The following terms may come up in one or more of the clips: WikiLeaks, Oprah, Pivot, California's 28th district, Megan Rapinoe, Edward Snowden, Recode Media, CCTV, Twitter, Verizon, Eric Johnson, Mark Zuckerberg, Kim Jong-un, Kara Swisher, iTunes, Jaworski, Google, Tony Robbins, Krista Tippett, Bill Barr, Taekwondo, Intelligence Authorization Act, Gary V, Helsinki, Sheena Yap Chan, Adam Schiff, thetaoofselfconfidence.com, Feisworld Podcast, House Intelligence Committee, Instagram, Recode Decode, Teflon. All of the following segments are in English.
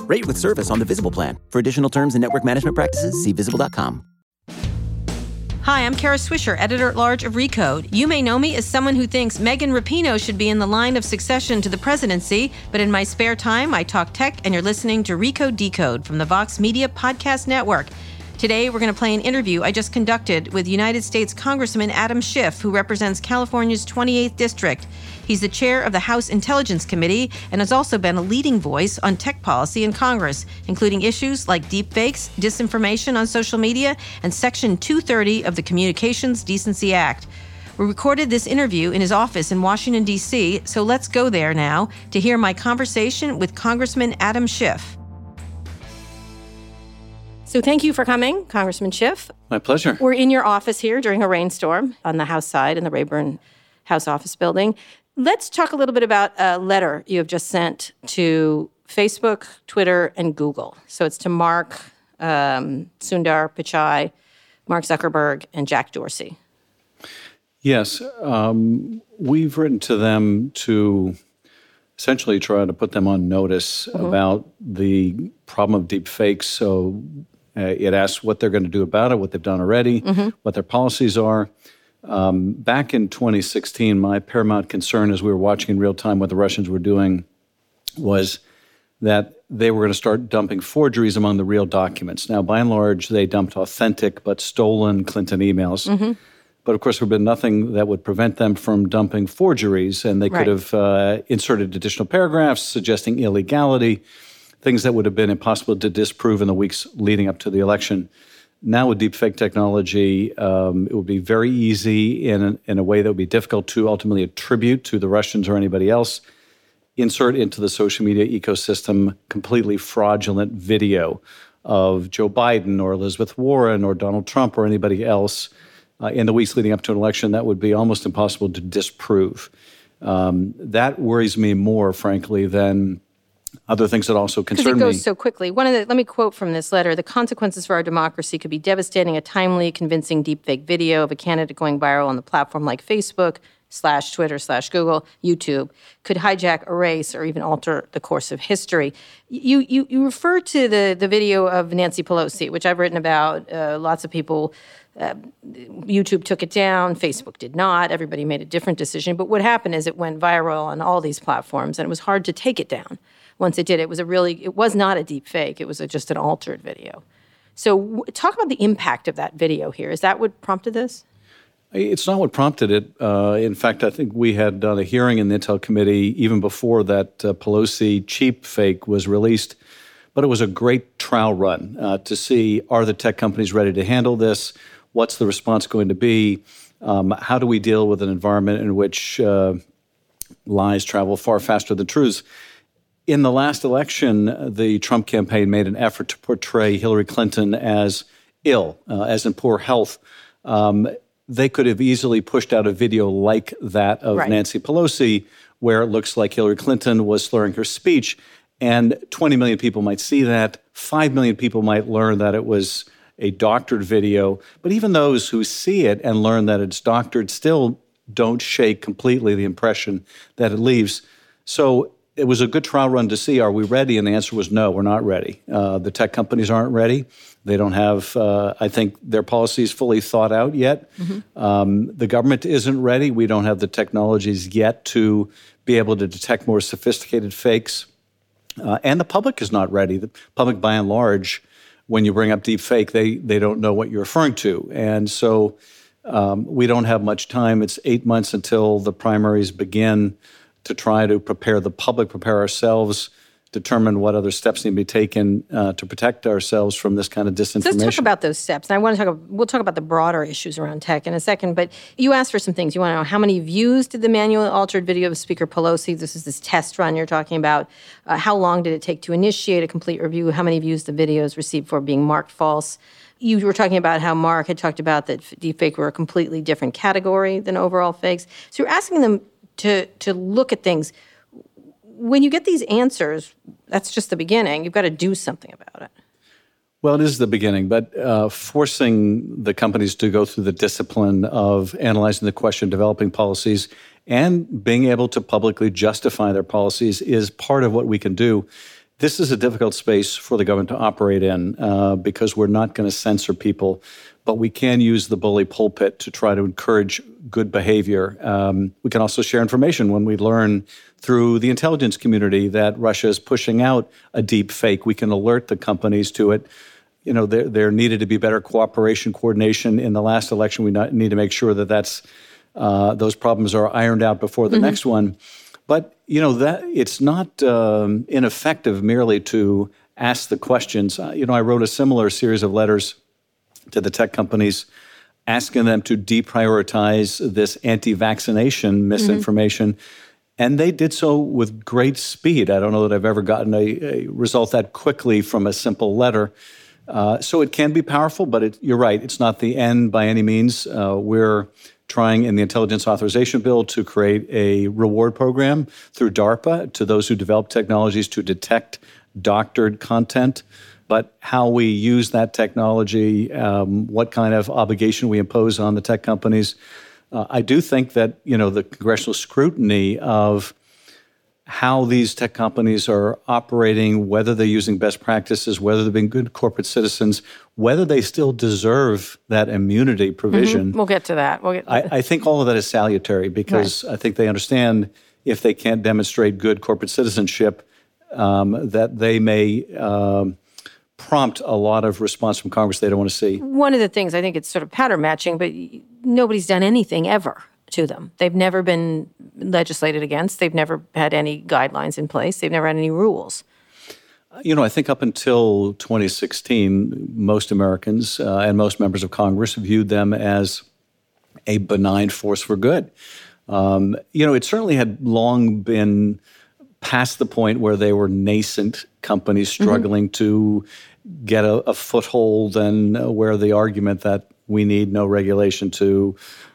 Rate with service on the Visible plan. For additional terms and network management practices, see Visible.com. Hi, I'm Kara Swisher, editor-at-large of Recode. You may know me as someone who thinks Megan Rapinoe should be in the line of succession to the presidency, but in my spare time, I talk tech, and you're listening to Recode Decode from the Vox Media Podcast Network. Today, we're going to play an interview I just conducted with United States Congressman Adam Schiff, who represents California's 28th district. He's the chair of the House Intelligence Committee and has also been a leading voice on tech policy in Congress, including issues like deepfakes, disinformation on social media, and Section 230 of the Communications Decency Act. We recorded this interview in his office in Washington, D.C., so let's go there now to hear my conversation with Congressman Adam Schiff. So thank you for coming, Congressman Schiff. My pleasure. We're in your office here during a rainstorm on the House side in the Rayburn House Office Building. Let's talk a little bit about a letter you have just sent to Facebook, Twitter, and Google. So it's to Mark, Sundar Pichai, Mark Zuckerberg, and Jack Dorsey. Yes. We've written to them to essentially try to put them on notice about the problem of deep fakes. So it asks what they're going to do about it, what they've done already, what their policies are. Back in 2016, my paramount concern as we were watching in real time what the Russians were doing was that they were going to start dumping forgeries among the real documents. Now, by and large, they dumped authentic but stolen Clinton emails. But of course, there would have been nothing that would prevent them from dumping forgeries, and they could have inserted additional paragraphs suggesting illegality, things that would have been impossible to disprove in the weeks leading up to the election. Now with deepfake technology, it would be very easy in a way that would be difficult to ultimately attribute to the Russians or anybody else, insert into the social media ecosystem completely fraudulent video of Joe Biden or Elizabeth Warren or Donald Trump or anybody else in the weeks leading up to an election that would be almost impossible to disprove. That worries me more, frankly, than other things that also concern me. Because it goes so quickly. Let me quote from this letter. The consequences for our democracy could be devastating. A timely, convincing deepfake video of a candidate going viral on the platform like Facebook, /Twitter, /Google, YouTube, could hijack, erase, or even alter the course of history. You refer to the video of Nancy Pelosi, which I've written about. Lots of people, YouTube took it down, Facebook did not. Everybody made a different decision. But what happened is it went viral on all these platforms, and it was hard to take it down. Once it did, it was not a deep fake. It was just an altered video. So talk about the impact of that video here. Is that what prompted this? It's not what prompted it. In fact, I think we had done a hearing in the Intel Committee even before that Pelosi cheap fake was released. But it was a great trial run to see, are the tech companies ready to handle this? What's the response going to be? How do we deal with an environment in which lies travel far faster than truths? In the last election, the Trump campaign made an effort to portray Hillary Clinton as ill, as in poor health. They could have easily pushed out a video like that of Nancy Pelosi, where it looks like Hillary Clinton was slurring her speech. And 20 million people might see that. 5 million people might learn that it was a doctored video. But even those who see it and learn that it's doctored still don't shake completely the impression that it leaves. So it was a good trial run to see, are we ready? And the answer was no, we're not ready. The tech companies aren't ready. They don't have, I think, their policies fully thought out yet. The government isn't ready. We don't have the technologies yet to be able to detect more sophisticated fakes. And the public is not ready. The public, by and large, when you bring up deepfake, they don't know what you're referring to. And so we don't have much time. It's 8 months until the primaries begin to try to prepare the public, prepare ourselves, determine what other steps need to be taken to protect ourselves from this kind of disinformation. So let's talk about those steps. And I want to we'll talk about the broader issues around tech in a second, but you asked for some things. You want to know how many views did the manually altered video of Speaker Pelosi, this is this test run you're talking about, how long did it take to initiate a complete review, how many views the videos received for being marked false. You were talking about how Mark had talked about that deepfake were a completely different category than overall fakes. So you're asking them to look at things. When you get these answers, that's just the beginning. You've got to do something about it. Well, it is the beginning, but forcing the companies to go through the discipline of analyzing the question, developing policies, and being able to publicly justify their policies is part of what we can do. This is a difficult space for the government to operate in because we're not going to censor people, but we can use the bully pulpit to try to encourage good behavior. We can also share information when we learn through the intelligence community that Russia is pushing out a deep fake. We can alert the companies to it. You know, there needed to be better cooperation, coordination. In the last election, we need to make sure that those problems are ironed out before the next one. But, you know, that it's not ineffective merely to ask the questions. You know, I wrote a similar series of letters to the tech companies, asking them to deprioritize this anti-vaccination misinformation. And they did so with great speed. I don't know that I've ever gotten a result that quickly from a simple letter. So it can be powerful, but you're right, it's not the end by any means. We're trying in the Intelligence Authorization Bill to create a reward program through DARPA to those who develop technologies to detect doctored content. But how we use that technology, what kind of obligation we impose on the tech companies. I do think that, you know, the congressional scrutiny of how these tech companies are operating, whether they're using best practices, whether they've been good corporate citizens, whether they still deserve that immunity provision. We'll get to that. I think all of that is salutary because I think they understand if they can't demonstrate good corporate citizenship, that they may... prompt a lot of response from Congress they don't want to see. One of the things, I think it's sort of pattern matching, but nobody's done anything ever to them. They've never been legislated against. They've never had any guidelines in place. They've never had any rules. You know, I think up until 2016, most Americans and most members of Congress viewed them as a benign force for good. You know, it certainly had long been past the point where they were nascent companies struggling to get a foothold, and where the argument that we need no regulation to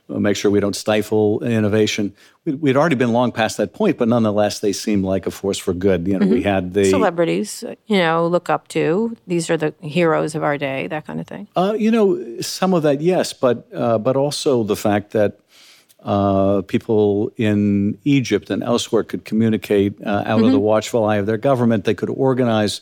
make sure we don't stifle innovation. We'd already been long past that point, but nonetheless, they seemed like a force for good. You know, we had the celebrities, you know, look up to. These are the heroes of our day, that kind of thing. You know, some of that, yes, but also the fact that people in Egypt and elsewhere could communicate out of the watchful eye of their government. They could organize.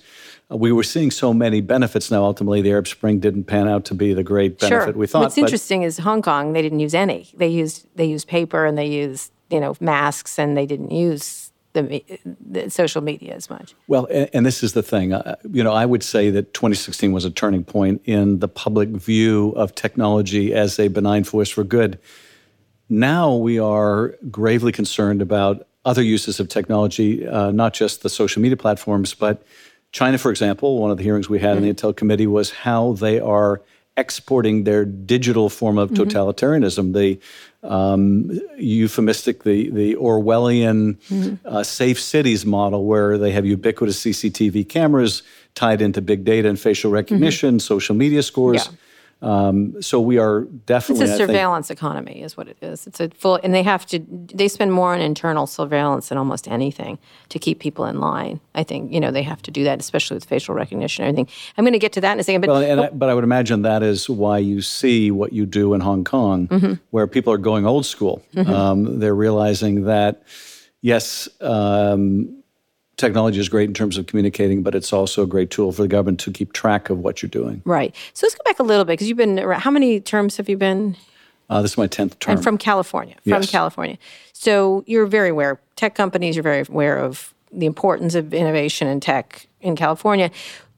We were seeing so many benefits now. Ultimately, the Arab Spring didn't pan out to be the great benefit we thought. What's interesting is Hong Kong, they didn't use any. They used paper and they used, you know, masks, and they didn't use the social media as much. Well, and this is the thing. You know, I would say that 2016 was a turning point in the public view of technology as a benign force for good. Now we are gravely concerned about other uses of technology, not just the social media platforms, but China, for example. One of the hearings we had in the Intel Committee was how they are exporting their digital form of totalitarianism, the euphemistic, the Orwellian safe cities model, where they have ubiquitous CCTV cameras tied into big data and facial recognition, social media scores. So we are definitely... It's a surveillance economy is what it is. It's a full... And they spend more on internal surveillance than almost anything to keep people in line. I think, you know, they have to do that, especially with facial recognition and everything. I'm going to get to that in a second. But I would imagine that is why you see what you do in Hong Kong, where people are going old school. They're realizing that, yes... Technology is great in terms of communicating, but it's also a great tool for the government to keep track of what you're doing. Right. So let's go back a little bit, because you've been around. How many terms have you been? This is my 10th term. And from California. Yes. So you're very aware of tech companies. You're very aware of the importance of innovation and tech in California.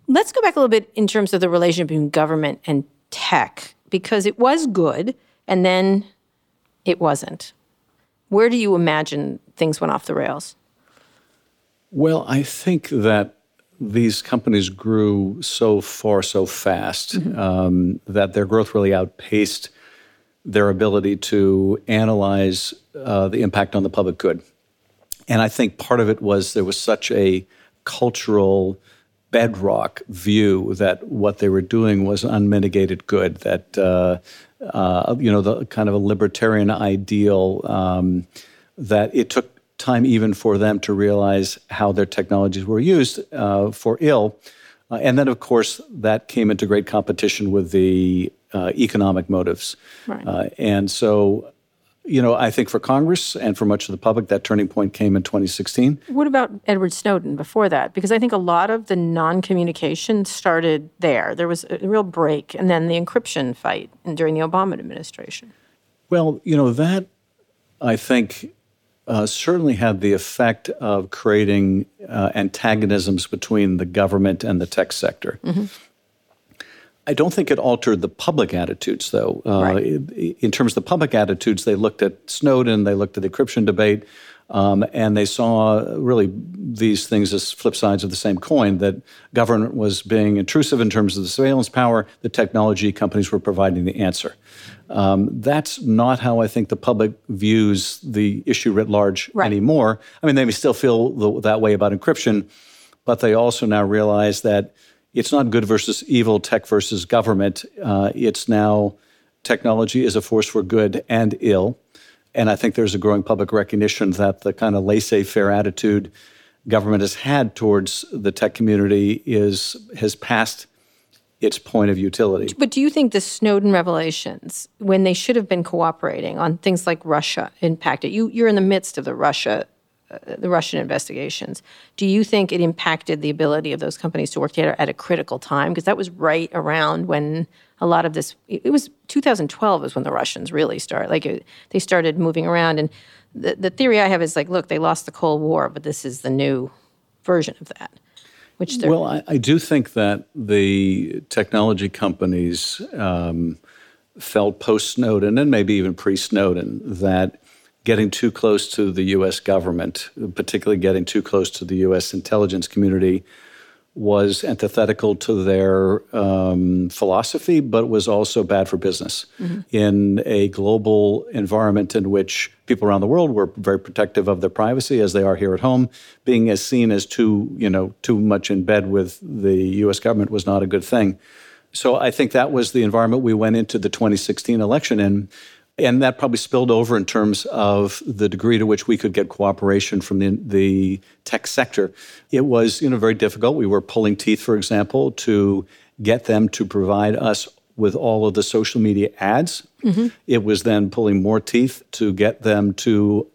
Let's go back a little bit in terms of the relationship between government and tech, because it was good, and then it wasn't. Where do you imagine things went off the rails? Well, I think that these companies grew so far so fast that their growth really outpaced their ability to analyze the impact on the public good. And I think part of it was there was such a cultural bedrock view that what they were doing was unmitigated good, that, the kind of a libertarian ideal that it took time even for them to realize how their technologies were used for ill. And then, of course, that came into great competition with the economic motives. Right. And so, I think for Congress and for much of the public, that turning point came in 2016. What about Edward Snowden before that? Because I think a lot of the non-communication started there. There was a real break, and then the encryption fight during the Obama administration. Well, that, I think, certainly had the effect of creating antagonisms between the government and the tech sector. Mm-hmm. I don't think it altered the public attitudes, though. Right. In terms of the public attitudes, they looked at Snowden, they looked at the encryption debate, and they saw really these things as flip sides of the same coin, that government was being intrusive in terms of the surveillance power, the technology companies were providing the answer. That's not how I think the public views the issue writ large right. anymore. I mean, they may still feel that way about encryption, but they also now realize that it's not good versus evil, tech versus government. It's now technology is a force for good and ill. And I think there's a growing public recognition that the kind of laissez-faire attitude government has had towards the tech community has passed its point of utility. But do you think the Snowden revelations, when they should have been cooperating on things like Russia, impacted? You're in the midst of the Russian investigations. Do you think it impacted the ability of those companies to work together at a critical time? Because that was right around when a lot of this, it was 2012 is when the Russians really started. They started moving around. And the theory I have is look, they lost the Cold War, but this is the new version of that. Well, I do think that the technology companies felt post-Snowden and maybe even pre-Snowden that getting too close to the U.S. government, particularly getting too close to the U.S. intelligence community, was antithetical to their philosophy, but was also bad for business. Mm-hmm. In a global environment in which people around the world were very protective of their privacy, as they are here at home, being as seen as too much in bed with the U.S. government was not a good thing. So I think that was the environment we went into the 2016 election in. And that probably spilled over in terms of the degree to which we could get cooperation from the tech sector. It was, very difficult. We were pulling teeth, for example, to get them to provide us with all of the social media ads. Mm-hmm. It was then pulling more teeth to get them to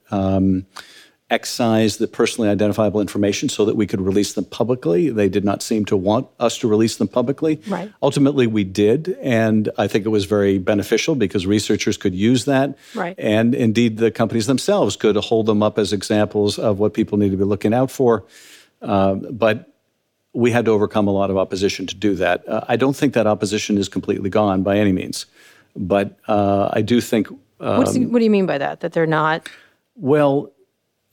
excise the personally identifiable information so that we could release them publicly. They did not seem to want us to release them publicly. Right. Ultimately, we did, and I think it was very beneficial because researchers could use that. Right. And indeed, the companies themselves could hold them up as examples of what people need to be looking out for. But we had to overcome a lot of opposition to do that. I don't think that opposition is completely gone by any means. But I do think... what do you mean by that? That they're not... Well...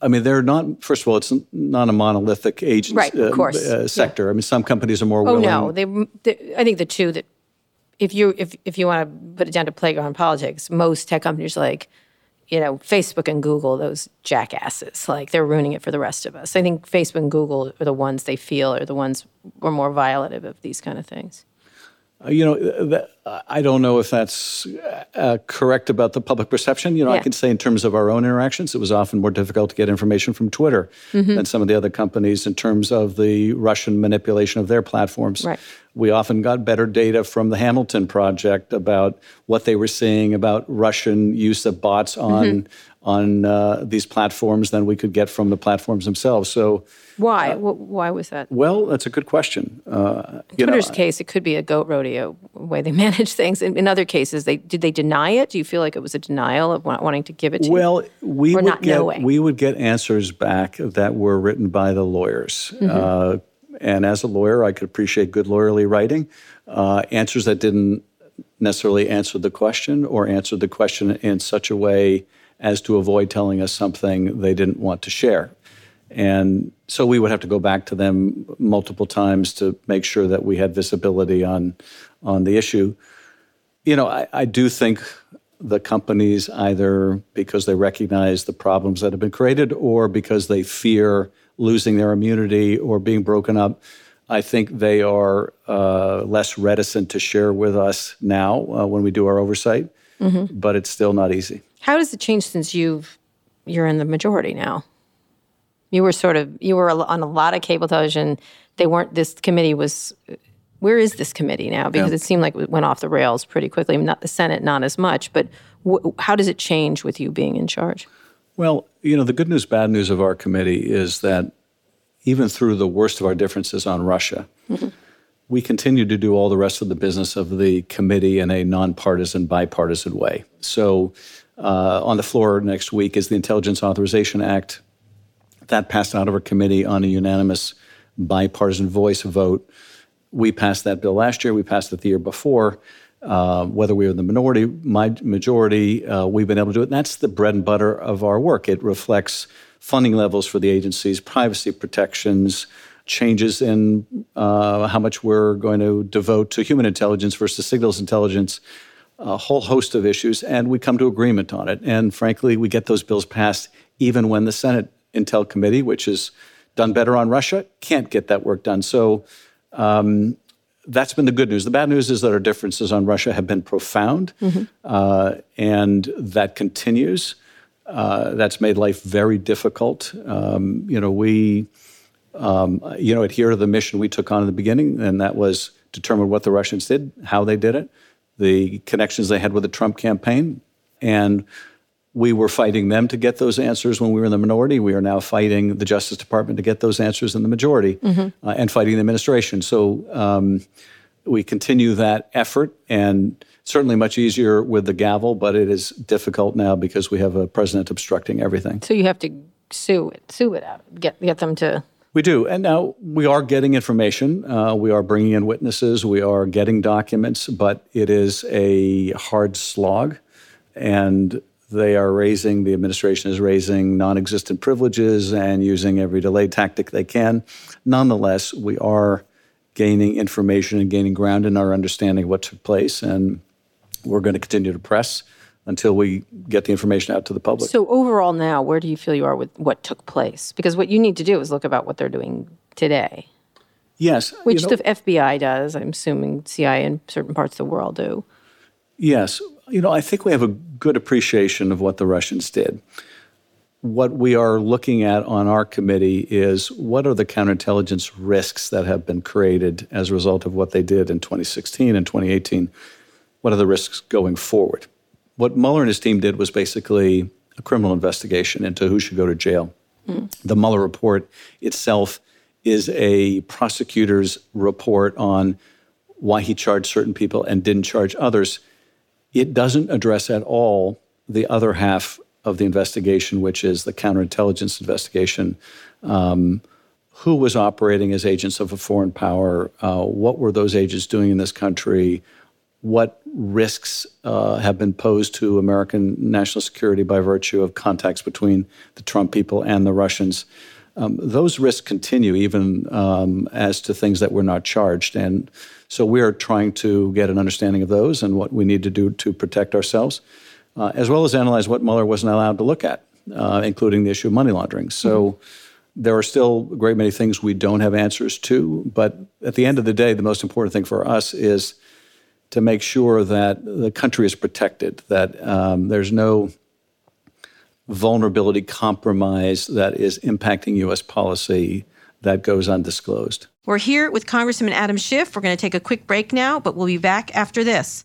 I mean, they're not, first of all, it's not a monolithic agency right, of course. Sector. Yeah. I mean, some companies are more willing. Oh, no. I think the two that, if you want to put it down to playground politics, most tech companies are Facebook and Google, those jackasses, they're ruining it for the rest of us. I think Facebook and Google are the ones they feel are the ones who are more violative of these kind of things. I don't know if that's correct about the public perception. Yeah. I can say in terms of our own interactions, it was often more difficult to get information from Twitter mm-hmm. than some of the other companies in terms of the Russian manipulation of their platforms. Right. We often got better data from the Hamilton Project about what they were seeing about Russian use of bots on these platforms than we could get from the platforms themselves. So why? Why was that? Well, that's a good question. In Twitter's case, it could be a goat rodeo way they manage things. In other cases, did they deny it? Do you feel like it was a denial of wanting to give it to you? Well, we would get answers back that were written by the lawyers. Mm-hmm. And as a lawyer, I could appreciate good lawyerly writing. Answers that didn't necessarily answer the question or answered the question in such a way as to avoid telling us something they didn't want to share. And so we would have to go back to them multiple times to make sure that we had visibility on the issue. You know, I do think the companies, either because they recognize the problems that have been created or because they fear losing their immunity or being broken up, I think they are less reticent to share with us now when we do our oversight. Mm-hmm. But it's still not easy. How does it change since you're in the majority now? You were on a lot of cable television. Where is this committee now? Because it seemed like it went off the rails pretty quickly. Not the Senate, not as much. But how does it change with you being in charge? Well, you know, the good news, bad news of our committee is that even through the worst of our differences on Russia, mm-hmm. we continue to do all the rest of the business of the committee in a nonpartisan, bipartisan way. So on the floor next week is the Intelligence Authorization Act. That passed out of our committee on a unanimous bipartisan voice vote. We passed that bill last year. We passed it the year before. Whether we were the minority, majority, we've been able to do it. And that's the bread and butter of our work. It reflects funding levels for the agencies, privacy protections, changes in how much we're going to devote to human intelligence versus signals intelligence, a whole host of issues, and we come to agreement on it. And frankly, we get those bills passed even when the Senate Intel Committee, which has done better on Russia, can't get that work done. So that's been the good news. The bad news is that our differences on Russia have been profound, mm-hmm. And that continues. That's made life very difficult. We adhere to the mission we took on in the beginning, and that was determine what the Russians did, how they did it, the connections they had with the Trump campaign, and we were fighting them to get those answers when we were in the minority. We are now fighting the Justice Department to get those answers in the majority, mm-hmm. And fighting the administration. So we continue that effort, and certainly much easier with the gavel, but it is difficult now because we have a president obstructing everything. So you have to sue it out, get them to... We do. And now we are getting information. We are bringing in witnesses. We are getting documents, but it is a hard slog, and... the administration is raising non-existent privileges and using every delay tactic they can. Nonetheless, we are gaining information and gaining ground in our understanding of what took place, and we're going to continue to press until we get the information out to the public. So overall now, where do you feel you are with what took place? Because what you need to do is look about what they're doing today. Yes. Which the FBI does, I'm assuming CIA in certain parts of the world do. Yes. You know, I think we have a good appreciation of what the Russians did. What we are looking at on our committee is what are the counterintelligence risks that have been created as a result of what they did in 2016 and 2018? What are the risks going forward? What Mueller and his team did was basically a criminal investigation into who should go to jail. Mm. The Mueller report itself is a prosecutor's report on why he charged certain people and didn't charge others. It doesn't address at all the other half of the investigation, which is the counterintelligence investigation. Who was operating as agents of a foreign power? What were those agents doing in this country? What risks have been posed to American national security by virtue of contacts between the Trump people and the Russians? Those risks continue even as to things that were not charged. And so we are trying to get an understanding of those and what we need to do to protect ourselves, as well as analyze what Mueller wasn't allowed to look at, including the issue of money laundering. So mm-hmm. there are still a great many things we don't have answers to. But at the end of the day, the most important thing for us is to make sure that the country is protected, that there's no vulnerability compromise that is impacting U.S. policy that goes undisclosed. We're here with Congressman Adam Schiff. We're going to take a quick break now, but we'll be back after this.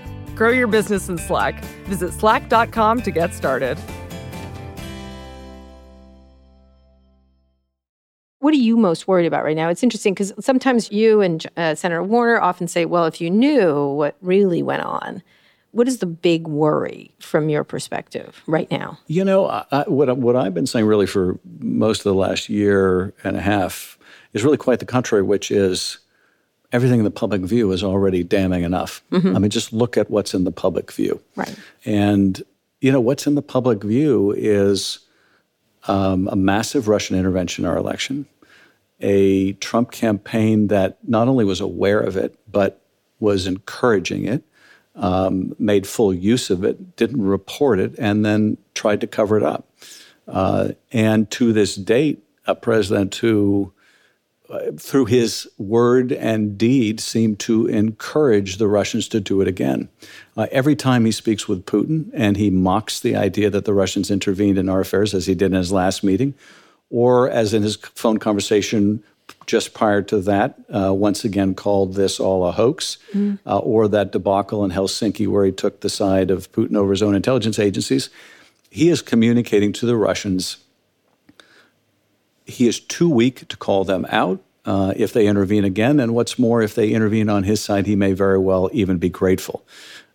Grow your business in Slack. Visit slack.com to get started. What are you most worried about right now? It's interesting because sometimes you and Senator Warner often say, well, if you knew what really went on, what is the big worry from your perspective right now? You know, what I've been saying really for most of the last year and a half is really quite the contrary, which is everything in the public view is already damning enough. Mm-hmm. I mean, just look at what's in the public view. Right. And, you know, what's in the public view is a massive Russian intervention in our election, a Trump campaign that not only was aware of it, but was encouraging it, made full use of it, didn't report it, and then tried to cover it up. And to this date, a president who, through his word and deed, seemed to encourage the Russians to do it again. Every time he speaks with Putin and he mocks the idea that the Russians intervened in our affairs, as he did in his last meeting, or as in his phone conversation just prior to that, once again called this all a hoax, or that debacle in Helsinki where he took the side of Putin over his own intelligence agencies, he is communicating to the Russians. He is too weak to call them out if they intervene again. And what's more, if they intervene on his side, he may very well even be grateful.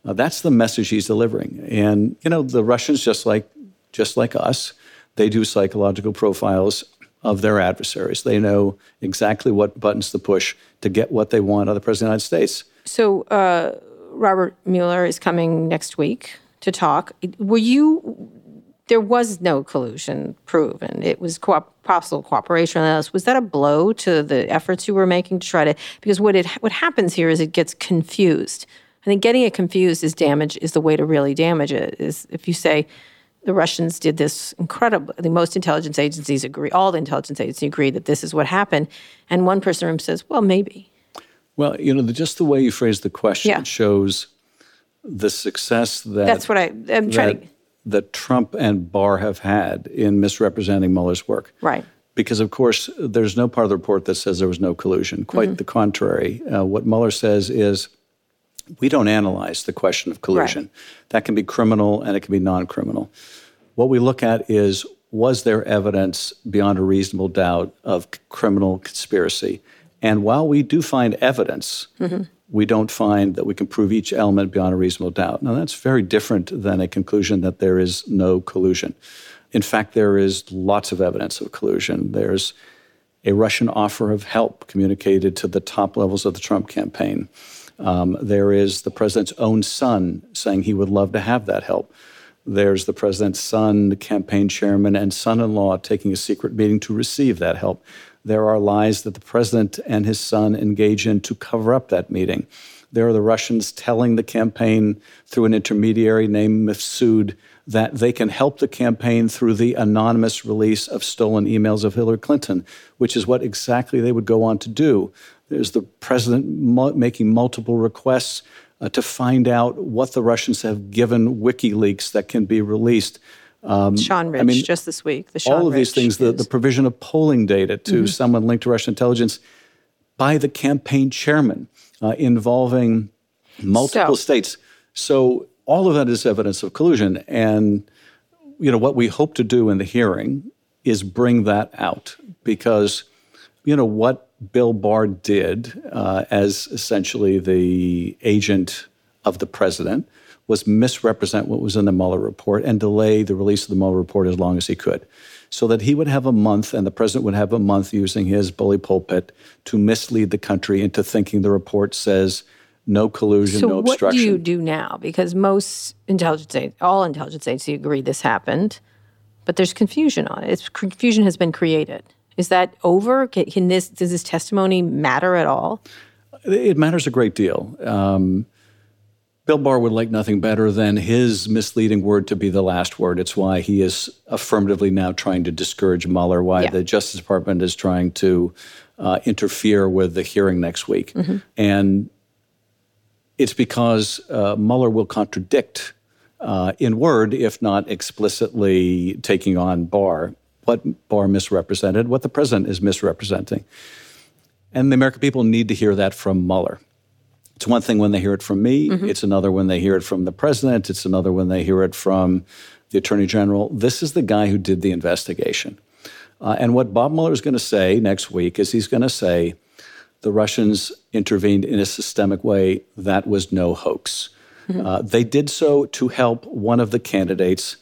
That's the message he's delivering. And, you know, the Russians, just like us, they do psychological profiles of their adversaries. They know exactly what buttons to push to get what they want out of the President of the United States. So Robert Mueller is coming next week to talk. There was no collusion proven. It was possible cooperation on this. Was that a blow to the efforts you were making to try to? Because what happens here is it gets confused. I think getting it confused is the way to really damage it. Is if you say the Russians did this incredible. All the intelligence agencies agree that this is what happened, and one person in the room says, "Well, maybe." Well, you know, just the way you phrased the question shows the success that. That's what I'm trying to. That Trump and Barr have had in misrepresenting Mueller's work. Right. Because, of course, there's no part of the report that says there was no collusion. Quite the contrary. What Mueller says is we don't analyze the question of collusion. Right. That can be criminal and it can be non-criminal. What we look at is, was there evidence beyond a reasonable doubt of criminal conspiracy? And while we do find evidence, we don't find that we can prove each element beyond a reasonable doubt. Now, that's very different than a conclusion that there is no collusion. In fact, there is lots of evidence of collusion. There's a Russian offer of help communicated to the top levels of the Trump campaign. There is the president's own son saying he would love to have that help. There's the president's son, the campaign chairman, and son-in-law taking a secret meeting to receive that help. There are lies that the president and his son engage in to cover up that meeting. There are the Russians telling the campaign through an intermediary named Mifsud that they can help the campaign through the anonymous release of stolen emails of Hillary Clinton, which is what exactly they would go on to do. There's the president making multiple requests to find out what the Russians have given WikiLeaks that can be released. Sean Rich, just this week. All of these things, the provision of polling data to someone linked to Russian intelligence by the campaign chairman involving multiple states. So all of that is evidence of collusion. And, you know, what we hope to do in the hearing is bring that out because what Bill Barr did as essentially the agent of the president was misrepresent what was in the Mueller report and delay the release of the Mueller report as long as he could, so that he would have a month and the president would have a month using his bully pulpit to mislead the country into thinking the report says no collusion, no obstruction. So what do you do now? Because most intelligence, all intelligence agencies agree this happened, but there's confusion on it. Confusion has been created. Is that over? Does this testimony matter at all? It matters a great deal. Bill Barr would like nothing better than his misleading word to be the last word. It's why he is affirmatively now trying to discourage Mueller, why the Justice Department is trying to interfere with the hearing next week. Mm-hmm. And it's because Mueller will contradict in word, if not explicitly taking on Barr, what Barr misrepresented, what the president is misrepresenting. And the American people need to hear that from Mueller. It's one thing when they hear it from me. Mm-hmm. It's another when they hear it from the president. It's another when they hear it from the attorney general. This is the guy who did the investigation. And what Bob Mueller is going to say next week is he's going to say, the Russians intervened in a systemic way. That was no hoax. Mm-hmm. They did so to help one of the candidates,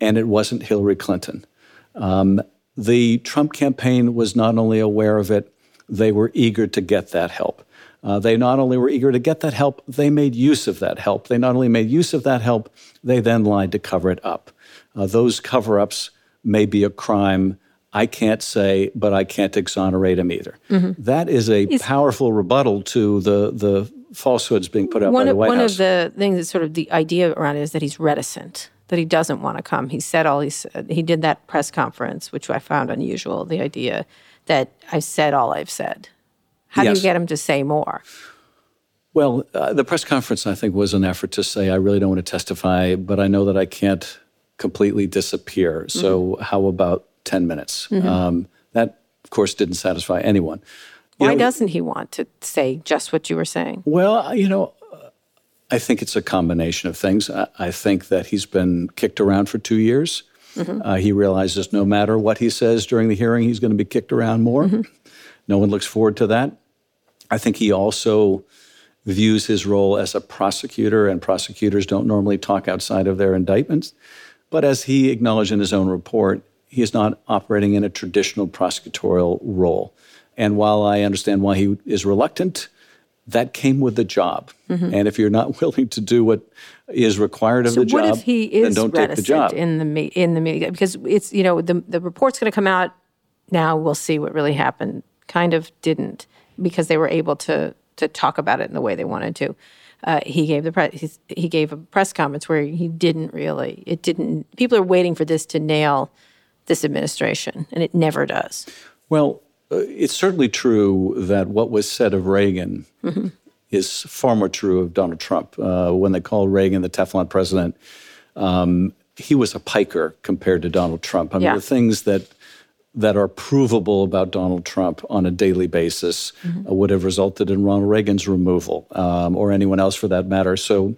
and it wasn't Hillary Clinton. The Trump campaign was not only aware of it, they were eager to get that help. They not only were eager to get that help, they made use of that help. They not only made use of that help, they then lied to cover it up. Those cover-ups may be a crime. I can't say, but I can't exonerate him either. Mm-hmm. That is a powerful rebuttal to the falsehoods being put out by the White House. One of the things that's sort of the idea around it is that he's reticent, that he doesn't want to come. He said all he said. He did that press conference, which I found unusual, the idea that I've said all I've said. How do you get him to say more? Well, the press conference, I think, was an effort to say, I really don't want to testify, but I know that I can't completely disappear. Mm-hmm. So how about 10 minutes? Mm-hmm. That, of course, didn't satisfy anyone. Why doesn't he want to say just what you were saying? Well, I think it's a combination of things. I think that he's been kicked around for 2 years. Mm-hmm. He realizes no matter what he says during the hearing, he's going to be kicked around more. Mm-hmm. No one looks forward to that. I think he also views his role as a prosecutor, and prosecutors don't normally talk outside of their indictments. But as he acknowledged in his own report, he is not operating in a traditional prosecutorial role. And while I understand why he is reluctant, that came with the job. Mm-hmm. And if you're not willing to do what is required of the job, then don't take the job. So what if he is reticent in the media? Because it's, the report's going to come out now. We'll see what really happened. Kind of didn't, because they were able to talk about it in the way they wanted to. He gave a press conference where he didn't really. It didn't. People are waiting for this to nail this administration, and it never does. Well, it's certainly true that what was said of Reagan mm-hmm. is far more true of Donald Trump. When they called Reagan the Teflon president, he was a piker compared to Donald Trump. I mean, the things that are provable about Donald Trump on a daily basis mm-hmm. Would have resulted in Ronald Reagan's removal or anyone else for that matter. So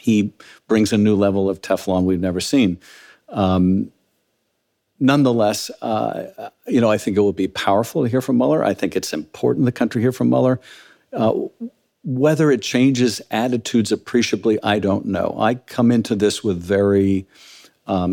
he brings a new level of Teflon we've never seen. Nonetheless, I think it will be powerful to hear from Mueller. I think it's important the country hear from Mueller. Whether it changes attitudes appreciably, I don't know. I come into this with very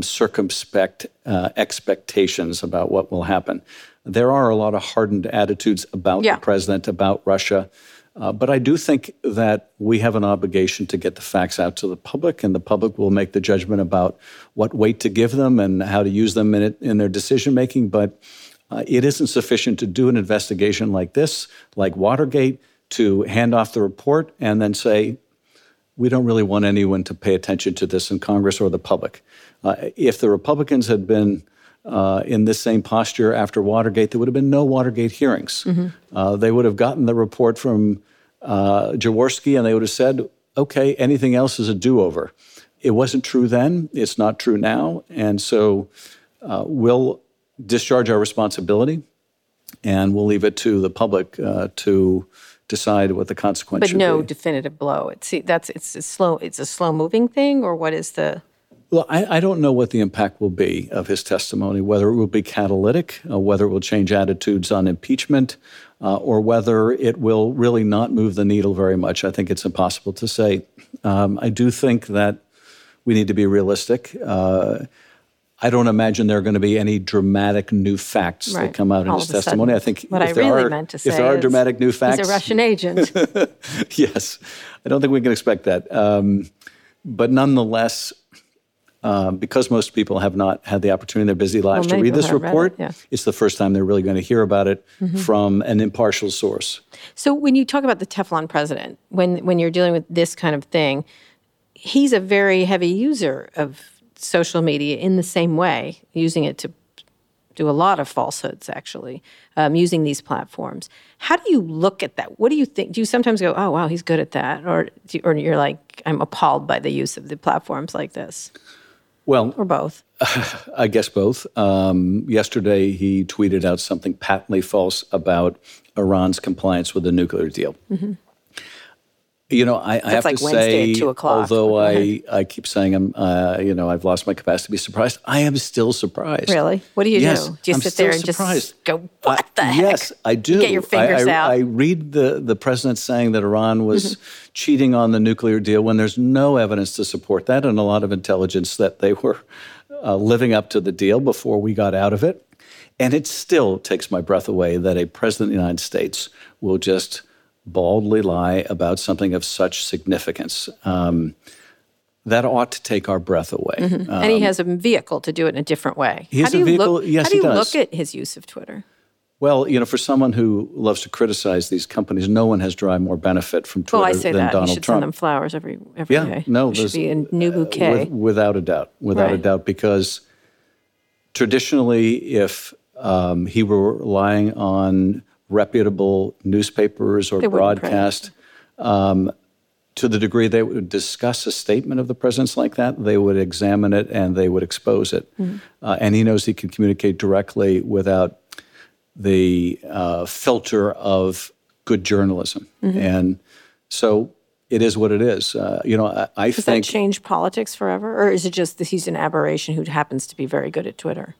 circumspect expectations about what will happen. There are a lot of hardened attitudes about the president, about Russia. But I do think that we have an obligation to get the facts out to the public, and the public will make the judgment about what weight to give them and how to use them in their decision-making. But it isn't sufficient to do an investigation like this, like Watergate, to hand off the report and then say, we don't really want anyone to pay attention to this in Congress or the public. If the Republicans had been in this same posture after Watergate, there would have been no Watergate hearings. Mm-hmm. They would have gotten the report from Jaworski, and they would have said, okay, anything else is a do-over. It wasn't true then. It's not true now. And so we'll discharge our responsibility, and we'll leave it to the public to decide what the consequence should be. But no definitive blow. It's a slow-moving thing, or what is the... Well, I don't know what the impact will be of his testimony, whether it will be catalytic, whether it will change attitudes on impeachment, or whether it will really not move the needle very much. I think it's impossible to say. I do think that we need to be realistic. I don't imagine there are going to be any dramatic new facts that come out in his testimony. I think what I really meant to say is there are dramatic new facts. He's a Russian agent. Yes. I don't think we can expect that. But nonetheless, because most people have not had the opportunity in their busy lives to read this report, it's the first time they're really going to hear about it from an impartial source. So when you talk about the Teflon president, when you're dealing with this kind of thing, he's a very heavy user of social media in the same way, using it to do a lot of falsehoods, actually, using these platforms. How do you look at that? What do you think? Do you sometimes go, oh, wow, he's good at that? Or you're like, I'm appalled by the use of the platforms like this? Well, or both? I guess both. Yesterday, he tweeted out something patently false about Iran's compliance with the nuclear deal. Mm-hmm. You know, I have to say, although I keep saying I've lost my capacity to be surprised, I am still surprised. Really? What do you do? Do you sit there and just go, what the heck? Yes, I do. You get your fingers out. I read the president saying that Iran was cheating on the nuclear deal when there's no evidence to support that, and a lot of intelligence that they were living up to the deal before we got out of it. And it still takes my breath away that a president of the United States will just baldly lie about something of such significance. That ought to take our breath away. Mm-hmm. And he has a vehicle to do it in a different way. He has a vehicle, yes, he does. How do you look at his use of Twitter? Well, for someone who loves to criticize these companies, no one has derived more benefit from Twitter than Donald Trump. Well, I say that. You should send them flowers every day. No, there should be a new bouquet. Without a doubt, because traditionally, if he were relying on reputable newspapers or broadcast, to the degree they would discuss a statement of the president's like that, they would examine it and they would expose it. Mm-hmm. And he knows he can communicate directly without the filter of good journalism. Mm-hmm. And so it is what it is. I does think— Does that change politics forever? Or is it just that he's an aberration who happens to be very good at Twitter?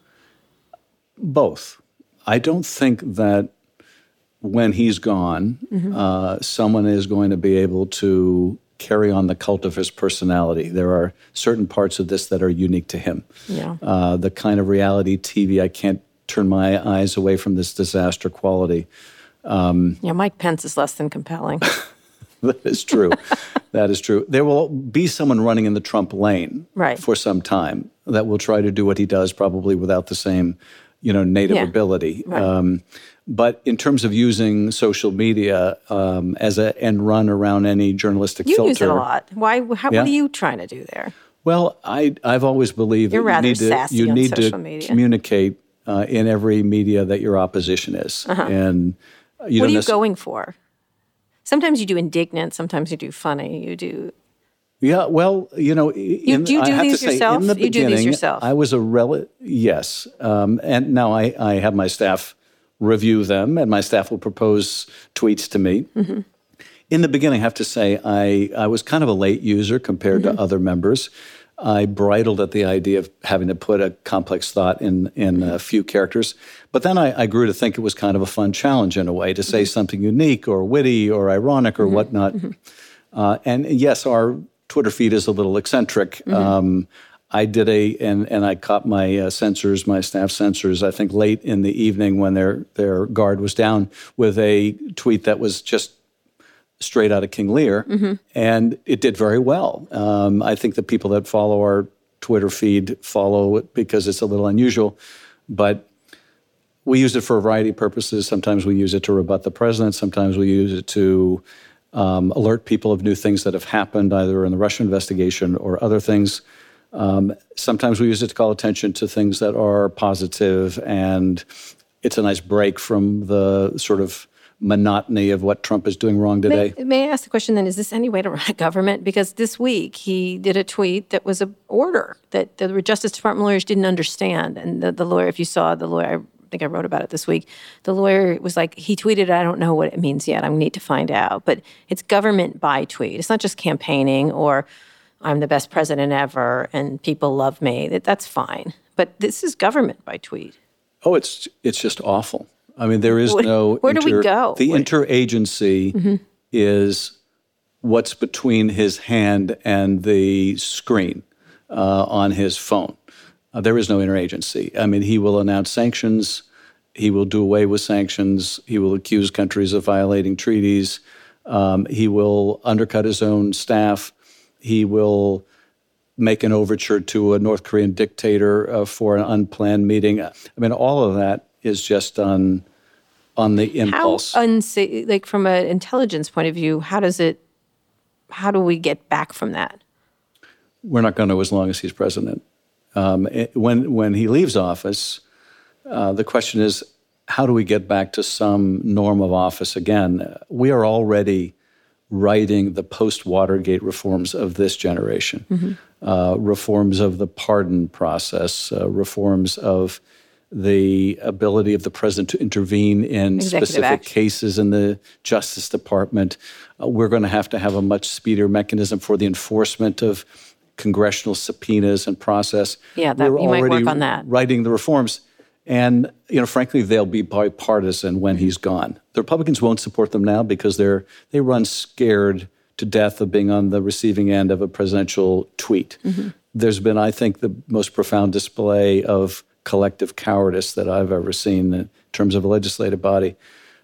Both. I don't think that when he's gone, someone is going to be able to carry on the cult of his personality. There are certain parts of this that are unique to him. Yeah. The kind of reality TV, I can't turn my eyes away from this disaster quality. Mike Pence is less than compelling. That is true. That is true. There will be someone running in the Trump lane for some time that will try to do what he does, probably without the same native ability. Right. But in terms of using social media as an end run around any journalistic filter. You use it a lot. Why? What are you trying to do there? Well, I've always believed that you need to communicate in every media that your opposition is. Uh-huh. And what are you going for? Sometimes you do indignant. Sometimes you do funny. You do... Yeah, well, I have to say, in the beginning, I was a relative, yes. And now I have my staff review them, and my staff will propose tweets to me. Mm-hmm. In the beginning, I have to say, I was kind of a late user compared to other members. I bridled at the idea of having to put a complex thought in a few characters. But then I grew to think it was kind of a fun challenge in a way to say something unique or witty or ironic or whatnot. Mm-hmm. And yes, our Twitter feed is a little eccentric. Mm-hmm. I did and I caught my censors, my staff censors, I think late in the evening when their guard was down with a tweet that was just straight out of King Lear. Mm-hmm. And it did very well. I think the people that follow our Twitter feed follow it because it's a little unusual. But we use it for a variety of purposes. Sometimes we use it to rebut the president. Sometimes we use it to alert people of new things that have happened, either in the Russia investigation or other things. Sometimes we use it to call attention to things that are positive, and it's a nice break from the sort of monotony of what Trump is doing wrong today. May I ask the question then, is this any way to run a government? Because this week he did a tweet that was an order that the Justice Department lawyers didn't understand. And the lawyer, if you saw the lawyer, I think I wrote about it this week. The lawyer was like, he tweeted, I don't know what it means yet. I need to find out. But it's government by tweet. It's not just campaigning or I'm the best president ever and people love me, that's fine. But this is government by tweet. Oh, it's just awful. I mean, there is where do we go? The interagency is what's between his hand and the screen on his phone. There is no interagency. I mean, he will announce sanctions. He will do away with sanctions. He will accuse countries of violating treaties. He will undercut his own staff. He will make an overture to a North Korean dictator for an unplanned meeting. I mean, all of that is just on the impulse. How unsafe, like from an intelligence point of view, how do we get back from that? We're not going to as long as he's president. When he leaves office, the question is, how do we get back to some norm of office again? We are already writing the post-Watergate reforms of this generation, reforms of the pardon process, reforms of the ability of the president to intervene in specific cases in the Justice Department. We're going to have a much speedier mechanism for the enforcement of congressional subpoenas and process. Yeah, you might work on that. Writing the reforms. And, you know, frankly, they'll be bipartisan when he's gone. The Republicans won't support them now because they run scared to death of being on the receiving end of a presidential tweet. There's been, I think, the most profound display of collective cowardice that I've ever seen in terms of a legislative body.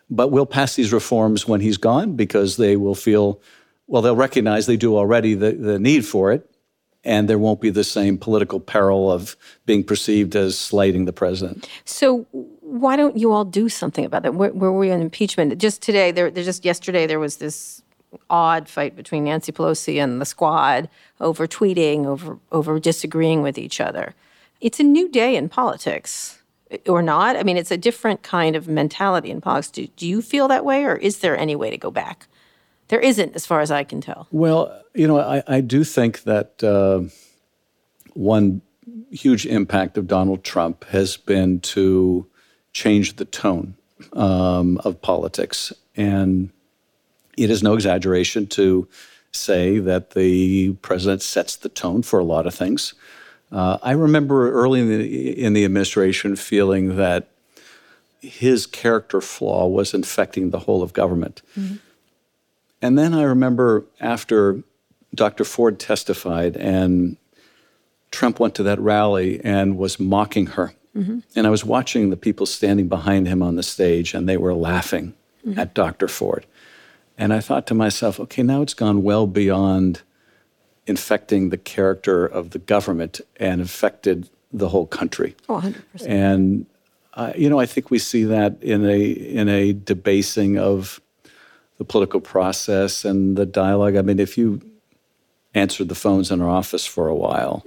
But we'll pass these reforms when he's gone because they will feel, well, they'll recognize they do already the need for it. And there won't be the same political peril of being perceived as slighting the president. So why don't you all do something about that? Were we on impeachment? Just today, just yesterday, there was this odd fight between Nancy Pelosi and the squad over tweeting, over disagreeing with each other. It's a new day in politics, or not? I mean, it's a different kind of mentality in politics. Do you feel that way, or is there any way to go back? There isn't, as far as I can tell. Well, you know, I do think that one huge impact of Donald Trump has been to change the tone of politics. And it is no exaggeration to say that the president sets the tone for a lot of things. I remember early in the administration feeling that his character flaw was infecting the whole of government. And then I remember after Dr. Ford testified and Trump went to that rally and was mocking her. And I was watching the people standing behind him on the stage and they were laughing at Dr. Ford. And I thought to myself, okay, now it's gone well beyond infecting the character of the government and infected the whole country. Oh, 100%. And, you know, I think we see that in a debasing of the political process and the dialogue. I mean, if you answered the phones in our office for a while,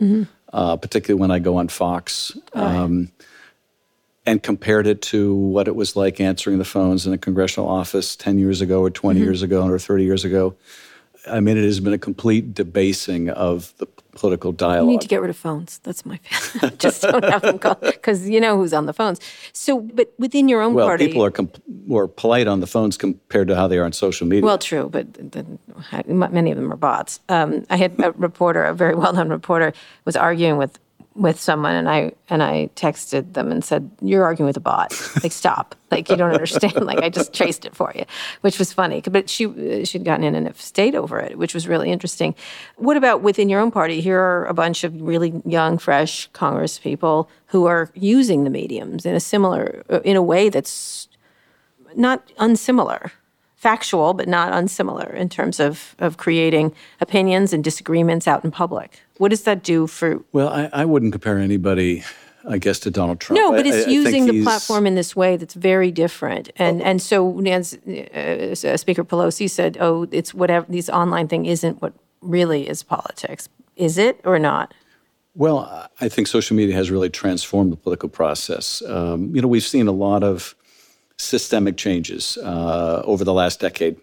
particularly when I go on Fox, and compared it to what it was like answering the phones in a congressional office 10 years ago or 20 years ago or 30 years ago, I mean, it has been a complete debasing of the political dialogue. You need to get rid of phones. That's my feeling. Just don't have them call because you know who's on the phones. So, but within your own party, people are more polite on the phones compared to how they are on social media. Well, true, but many of them are bots. I had a reporter, a very well-known reporter, was arguing with someone, and I texted them and said, "You're arguing with a bot. Like, stop. Like, you don't understand. Like, I just traced it for you," which was funny. But she'd gotten in a state over it, which was really interesting. What about within your own party? Here are a bunch of really young, fresh Congress people who are using the mediums in a way that's not unsimilar, factual, but not unsimilar in terms of creating opinions and disagreements out in public. What does that do for... Well, I wouldn't compare anybody, I guess, to Donald Trump. No, but it's using the platform in this way that's very different. And so Speaker Pelosi said, oh, it's whatever, this online thing isn't what really is politics. Is it or not? Well, I think social media has really transformed the political process. You know, we've seen a lot of systemic changes over the last decade,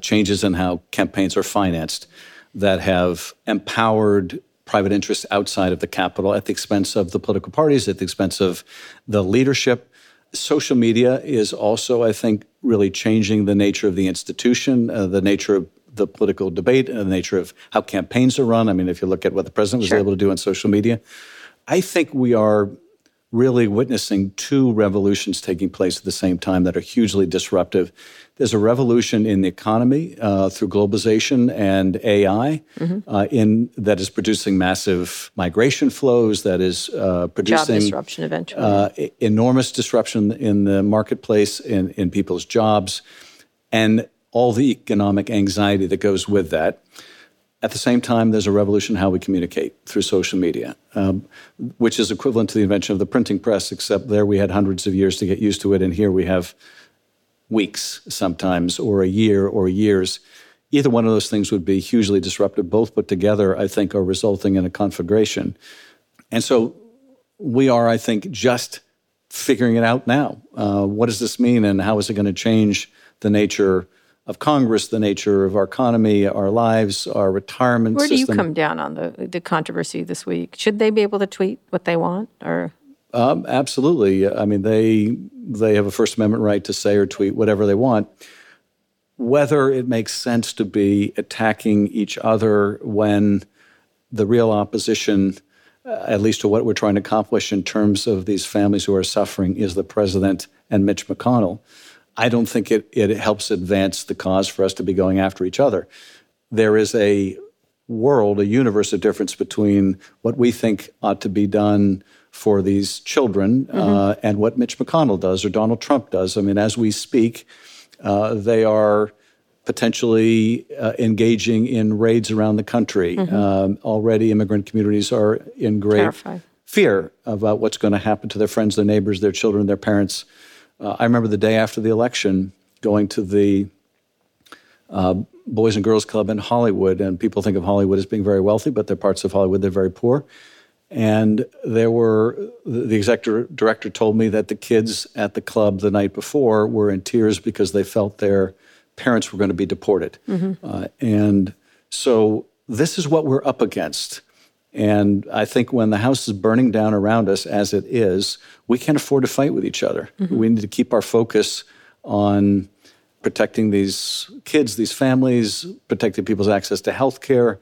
changes in how campaigns are financed that have empowered private interests outside of the Capitol at the expense of the political parties, at the expense of the leadership. Social media is also, I think, really changing the nature of the institution, the nature of the political debate and the nature of how campaigns are run. I mean, if you look at what the president was able to do on social media, I think we are really witnessing two revolutions taking place at the same time that are hugely disruptive. There's a revolution in the economy through globalization and AI in that is producing massive migration flows, that is producing job disruption eventually. Enormous disruption in the marketplace, in people's jobs, and all the economic anxiety that goes with that. At the same time, there's a revolution in how we communicate through social media, which is equivalent to the invention of the printing press, except there we had hundreds of years to get used to it, and here we have weeks sometimes, or a year, or years. Either one of those things would be hugely disruptive. Both put together, I think, are resulting in a conflagration. And so we are, I think, just figuring it out now. What does this mean, and how is it going to change the nature of Congress, the nature of our economy, our lives, our retirement system. Where do you come down on the controversy this week? Should they be able to tweet what they want? Or absolutely. I mean, they have a First Amendment right to say or tweet whatever they want. Whether it makes sense to be attacking each other when the real opposition, at least to what we're trying to accomplish in terms of these families who are suffering, is the president and Mitch McConnell. I don't think it helps advance the cause for us to be going after each other. There is a world, a universe of difference between what we think ought to be done for these children and what Mitch McConnell does or Donald Trump does. I mean, as we speak, they are potentially engaging in raids around the country. Already immigrant communities are in great fear about what's going to happen to their friends, their neighbors, their children, their parents. I remember the day after the election going to the Boys and Girls Club in Hollywood, and people think of Hollywood as being very wealthy, but there are parts of Hollywood that are very poor. And there were, the executive director told me that the kids at the club the night before were in tears because they felt their parents were going to be deported. And so this is what we're up against. And I think when the house is burning down around us, as it is, we can't afford to fight with each other. We need to keep our focus on protecting these kids, these families, protecting people's access to health care,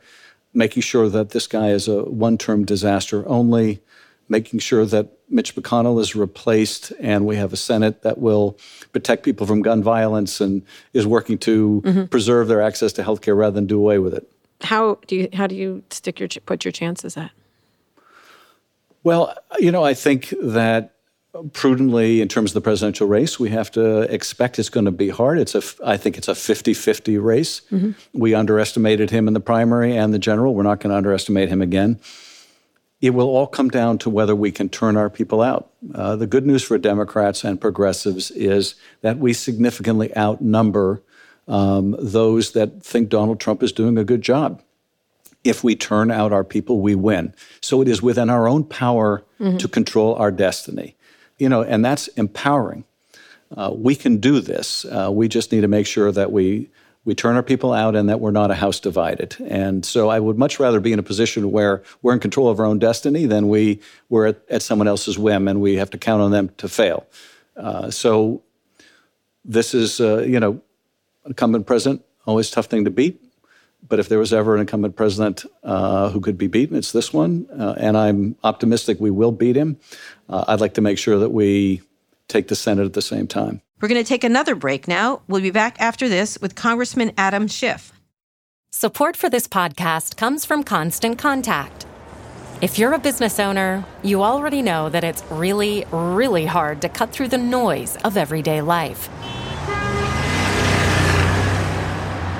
making sure that this guy is a one-term disaster only, making sure that Mitch McConnell is replaced and we have a Senate that will protect people from gun violence and is working to preserve their access to health care rather than do away with it. How do you put your chances at? Well, you know, I think that prudently, in terms of the presidential race, we have to expect it's going to be hard. I think it's a 50-50 race. We underestimated him in the primary and the general. We're not going to underestimate him again. It will all come down to whether we can turn our people out. The good news for Democrats and progressives is that we significantly outnumber those that think Donald Trump is doing a good job. If we turn out our people, we win. So it is within our own power to control our destiny. You know, and that's empowering. We can do this. We just need to make sure that we turn our people out and that we're not a house divided. And so I would much rather be in a position where we're in control of our own destiny than we're at someone else's whim and we have to count on them to fail. So this is, you know, incumbent president, always tough thing to beat. But if there was ever an incumbent president who could be beaten, it's this one. And I'm optimistic we will beat him. I'd like to make sure that we take the Senate at the same time. We're going to take another break now. We'll be back after this with Congressman Adam Schiff. Support for this podcast comes from Constant Contact. If you're a business owner, you already know that it's really, really hard to cut through the noise of everyday life.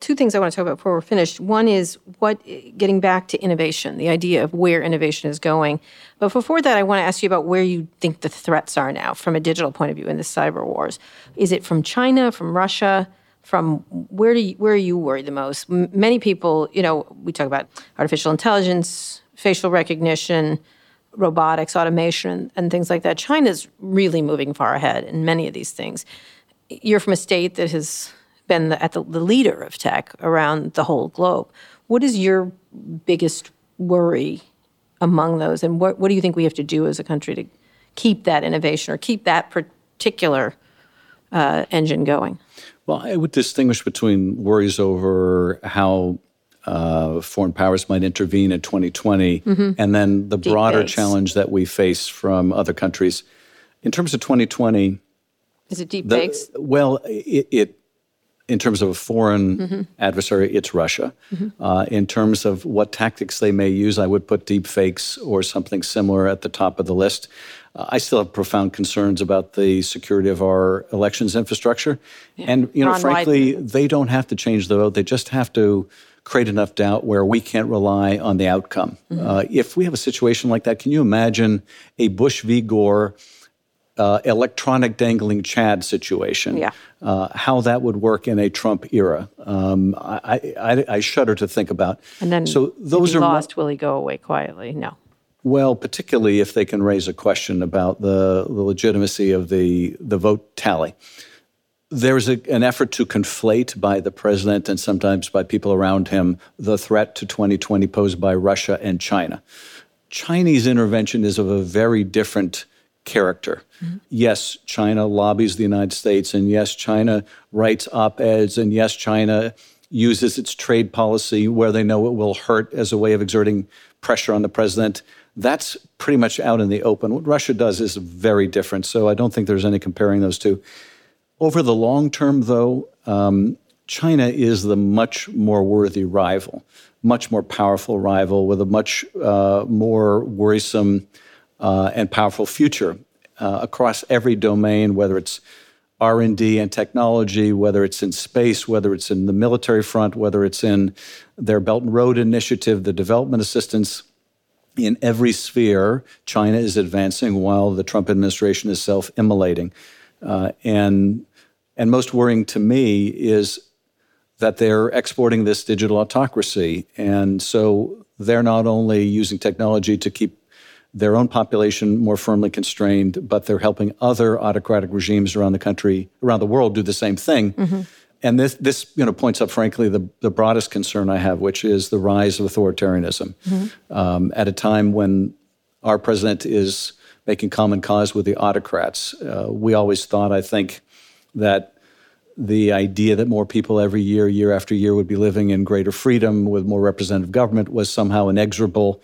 Two things I want to talk about before we're finished. One is getting back to innovation, the idea of where innovation is going. But before that, I want to ask you about where you think the threats are now from a digital point of view in the cyber wars. Is it from China, from Russia? From where are you worried the most? Many people, we talk about artificial intelligence, facial recognition, robotics, automation, and things like that. China's really moving far ahead in many of these things. You're from a state that has been the leader of tech around the whole globe. What is your biggest worry among those, and what do you think we have to do as a country to keep that innovation or keep that particular engine going? Well, I would distinguish between worries over how foreign powers might intervene in 2020 and then the broader challenge that we face from other countries. In terms of 2020... Is it deep fakes? Well, it in terms of a foreign adversary, it's Russia. In terms of what tactics they may use, I would put deep fakes or something similar at the top of the list. I still have profound concerns about the security of our elections infrastructure. Yeah. And, frankly, they don't have to change the vote. They just have to create enough doubt where we can't rely on the outcome. If we have a situation like that, can you imagine a Bush v. Gore electronic dangling Chad situation, how that would work in a Trump era. I shudder to think about. And then so those if he lost, will he go away quietly? No. Well, particularly if they can raise a question about the legitimacy of the vote tally. There's an effort to conflate by the president and sometimes by people around him the threat to 2020 posed by Russia and China. Chinese intervention is of a very different character. Yes, China lobbies the United States, and yes, China writes op-eds, and yes, China uses its trade policy where they know it will hurt as a way of exerting pressure on the president. That's pretty much out in the open. What Russia does is very different, so I don't think there's any comparing those two. Over the long term, though, China is the much more worthy rival, much more powerful rival with a much more worrisome and powerful future across every domain, whether it's R&D and technology, whether it's in space, whether it's in the military front, whether it's in their Belt and Road Initiative, the development assistance. In every sphere, China is advancing while the Trump administration is self-immolating. And most worrying to me is that they're exporting this digital autocracy. And so they're not only using technology to keep their own population more firmly constrained, but they're helping other autocratic regimes around the world do the same thing. And this points up, frankly, the broadest concern I have, which is the rise of authoritarianism at a time when our president is making common cause with the autocrats. We always thought, I think, that the idea that more people every year, year after year, would be living in greater freedom with more representative government was somehow inexorable.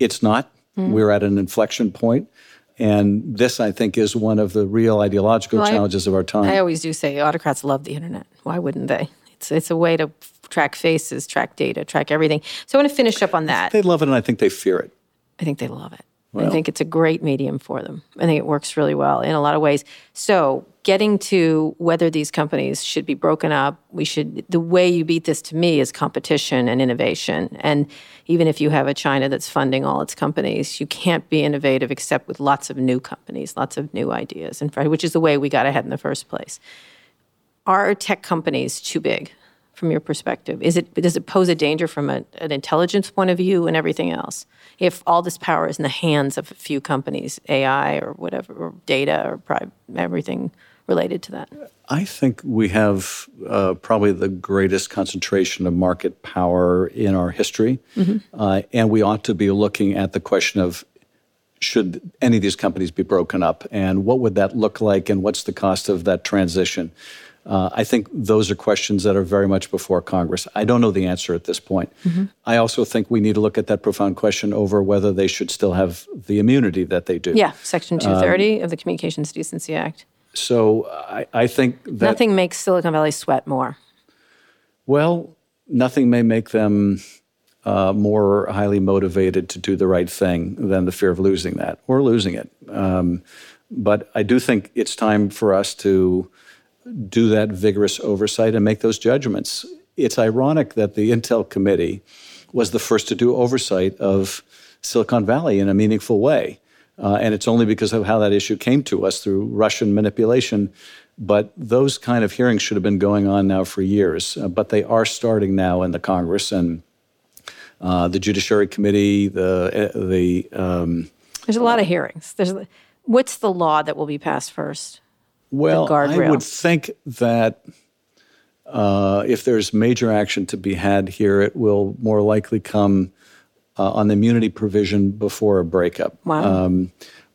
It's not. We're at an inflection point. And this, I think, is one of the real ideological challenges of our time. I always do say autocrats love the internet. Why wouldn't they? It's a way to track faces, track data, track everything. So I want to finish up on that. They love it, and I think they fear it. I think they love it. Well, I think it's a great medium for them. I think it works really well in a lot of ways. So getting to whether these companies should be broken up, the way you beat this to me is competition and innovation. And even if you have a China that's funding all its companies, you can't be innovative except with lots of new companies, lots of new ideas, and which is the way we got ahead in the first place. Are tech companies too big from your perspective? Does it pose a danger from an intelligence point of view and everything else? If all this power is in the hands of a few companies, AI or whatever, or data or everything related to that? I think we have probably the greatest concentration of market power in our history. And we ought to be looking at the question of, should any of these companies be broken up? And what would that look like? And what's the cost of that transition? I think those are questions that are very much before Congress. I don't know the answer at this point. I also think we need to look at that profound question over whether they should still have the immunity that they do. Yeah, Section 230 of the Communications Decency Act. So I think that... Nothing makes Silicon Valley sweat more. Well, nothing may make them more highly motivated to do the right thing than the fear of losing that or losing it. But I do think it's time for us to do that vigorous oversight and make those judgments. It's ironic that the Intel Committee was the first to do oversight of Silicon Valley in a meaningful way. And it's only because of how that issue came to us through Russian manipulation. But those kind of hearings should have been going on now for years. But they are starting now in the Congress and the Judiciary Committee, There's a lot of hearings. What's the law that will be passed first? Well, I would think that if there's major action to be had here, it will more likely come on the immunity provision before a breakup. Wow.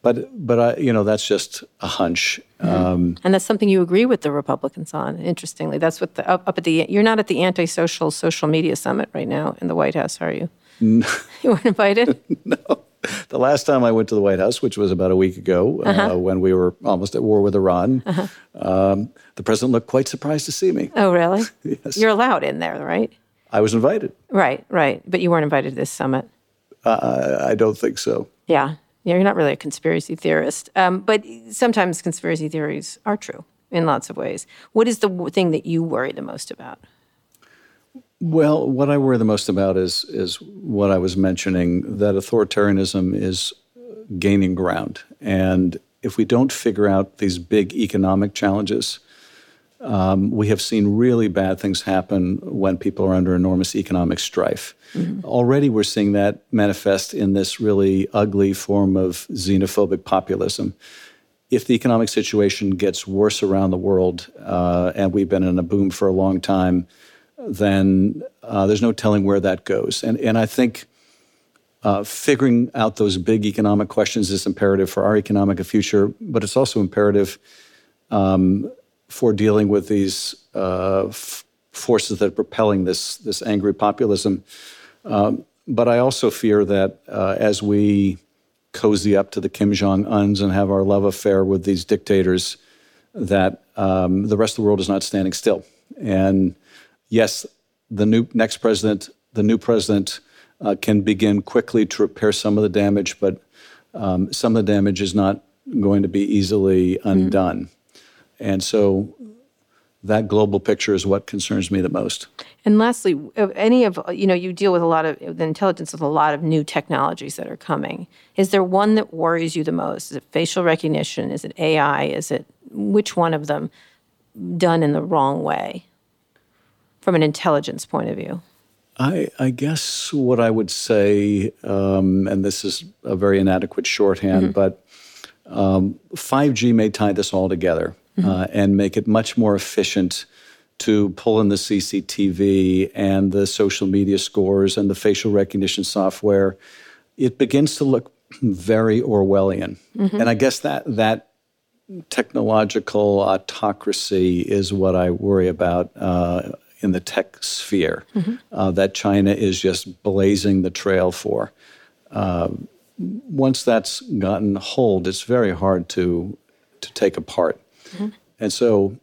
But I, you know, that's just a hunch. Mm-hmm. And that's something you agree with the Republicans on, interestingly. That's what the up at the, you're not at the anti-social social media summit right now in the White House, are you? No. You weren't invited? No. The last time I went to the White House, which was about a week ago, when we were almost at war with Iran, the president looked quite surprised to see me. Oh, really? Yes. You're allowed in there, right? I was invited. Right, right. But you weren't invited to this summit. I don't think so. Yeah. Yeah, you're not really a conspiracy theorist. But sometimes conspiracy theories are true in lots of ways. What is the thing that you worry the most about? Well, what I worry the most about is what I was mentioning, that authoritarianism is gaining ground. And if we don't figure out these big economic challenges, we have seen really bad things happen when people are under enormous economic strife. Mm-hmm. Already we're seeing that manifest in this really ugly form of xenophobic populism. If the economic situation gets worse around the world, and we've been in a boom for a long time, then there's no telling where that goes. And I think figuring out those big economic questions is imperative for our economic future, but it's also imperative for dealing with these forces that are propelling this angry populism. But I also fear that as we cozy up to the Kim Jong-uns and have our love affair with these dictators, that the rest of the world is not standing still. And yes, the new president can begin quickly to repair some of the damage, but some of the damage is not going to be easily undone. Mm. And so that global picture is what concerns me the most. And lastly, you deal with a lot of the intelligence of a lot of new technologies that are coming. Is there one that worries you the most? Is it facial recognition? Is it AI? Which one of them done in the wrong way from an intelligence point of view? I guess what I would say, and this is a very inadequate shorthand, but 5G may tie this all together and make it much more efficient to pull in the CCTV and the social media scores and the facial recognition software. It begins to look very Orwellian. Mm-hmm. And I guess that technological autocracy is what I worry about in the tech sphere, that China is just blazing the trail for. Once that's gotten hold, it's very hard to take apart. Mm-hmm. And so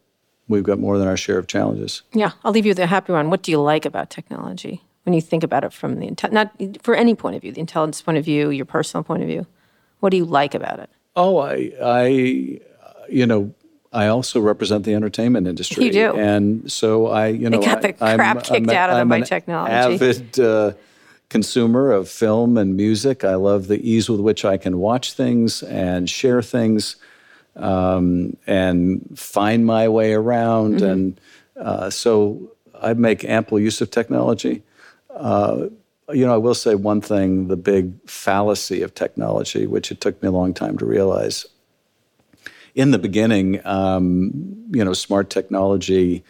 we've got more than our share of challenges. Yeah, I'll leave you with a happy one. What do you like about technology when you think about it from not for any point of view, the intelligence point of view, your personal point of view? What do you like about it? Oh, I also represent the entertainment industry. You do. And so I'm technology. Avid, consumer of film and music. I love the ease with which I can watch things and share things and find my way around. Mm-hmm. And so I make ample use of technology. I will say one thing, the big fallacy of technology, which it took me a long time to realize. In the beginning, smart technology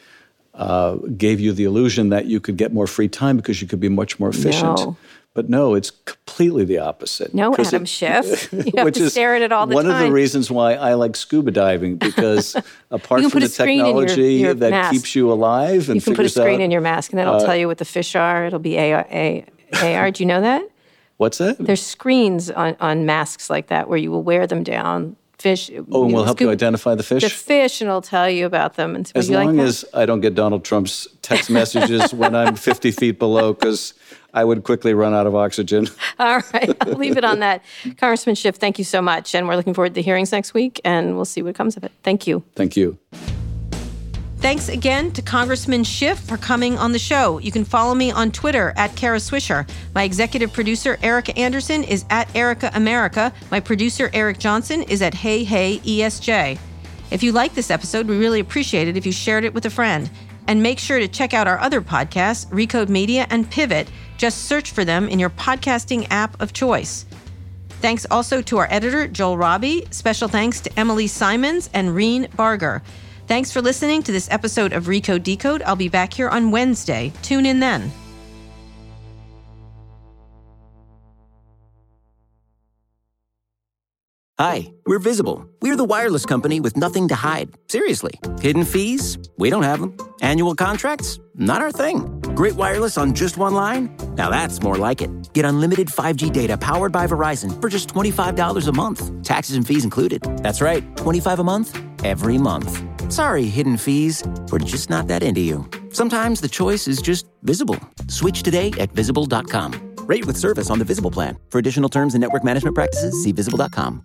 gave you the illusion that you could get more free time because you could be much more efficient. No. But no, it's completely the opposite. No, Adam Schiff. You have to stare at it all the time. One of the reasons why I like scuba diving, because apart from the technology that mask. Keeps you alive and figures out— You can put a screen in your mask, and that'll tell you what the fish are. It'll be AR. Do you know that? What's that? There's screens on masks like that where you will wear them down fish. Oh, and we'll help you identify the fish? The fish, and I'll tell you about them. And as long as I don't get Donald Trump's text messages when I'm 50 feet below, because I would quickly run out of oxygen. All right. I'll leave it on that. Congressman Schiff, thank you so much. And we're looking forward to the hearings next week, and we'll see what comes of it. Thank you. Thank you. Thanks again to Congressman Schiff for coming on the show. You can follow me on Twitter at Kara Swisher. My executive producer, Erica Anderson, is at Erica America. My producer, Eric Johnson, is at Hey Hey ESJ. If you like this episode, we really appreciate it if you shared it with a friend. And make sure to check out our other podcasts, Recode Media and Pivot. Just search for them in your podcasting app of choice. Thanks also to our editor, Joel Robbie. Special thanks to Emily Simons and Reen Barger. Thanks for listening to this episode of Recode Decode. I'll be back here on Wednesday. Tune in then. Hi, we're Visible. We're the wireless company with nothing to hide. Seriously. Hidden fees? We don't have them. Annual contracts? Not our thing. Great wireless on just one line? Now that's more like it. Get unlimited 5G data powered by Verizon for just $25 a month. Taxes and fees included. That's right, $25 a month, every month. Sorry, hidden fees. We're just not that into you. Sometimes the choice is just Visible. Switch today at Visible.com. Rate with service on the Visible plan. For additional terms and network management practices, see Visible.com.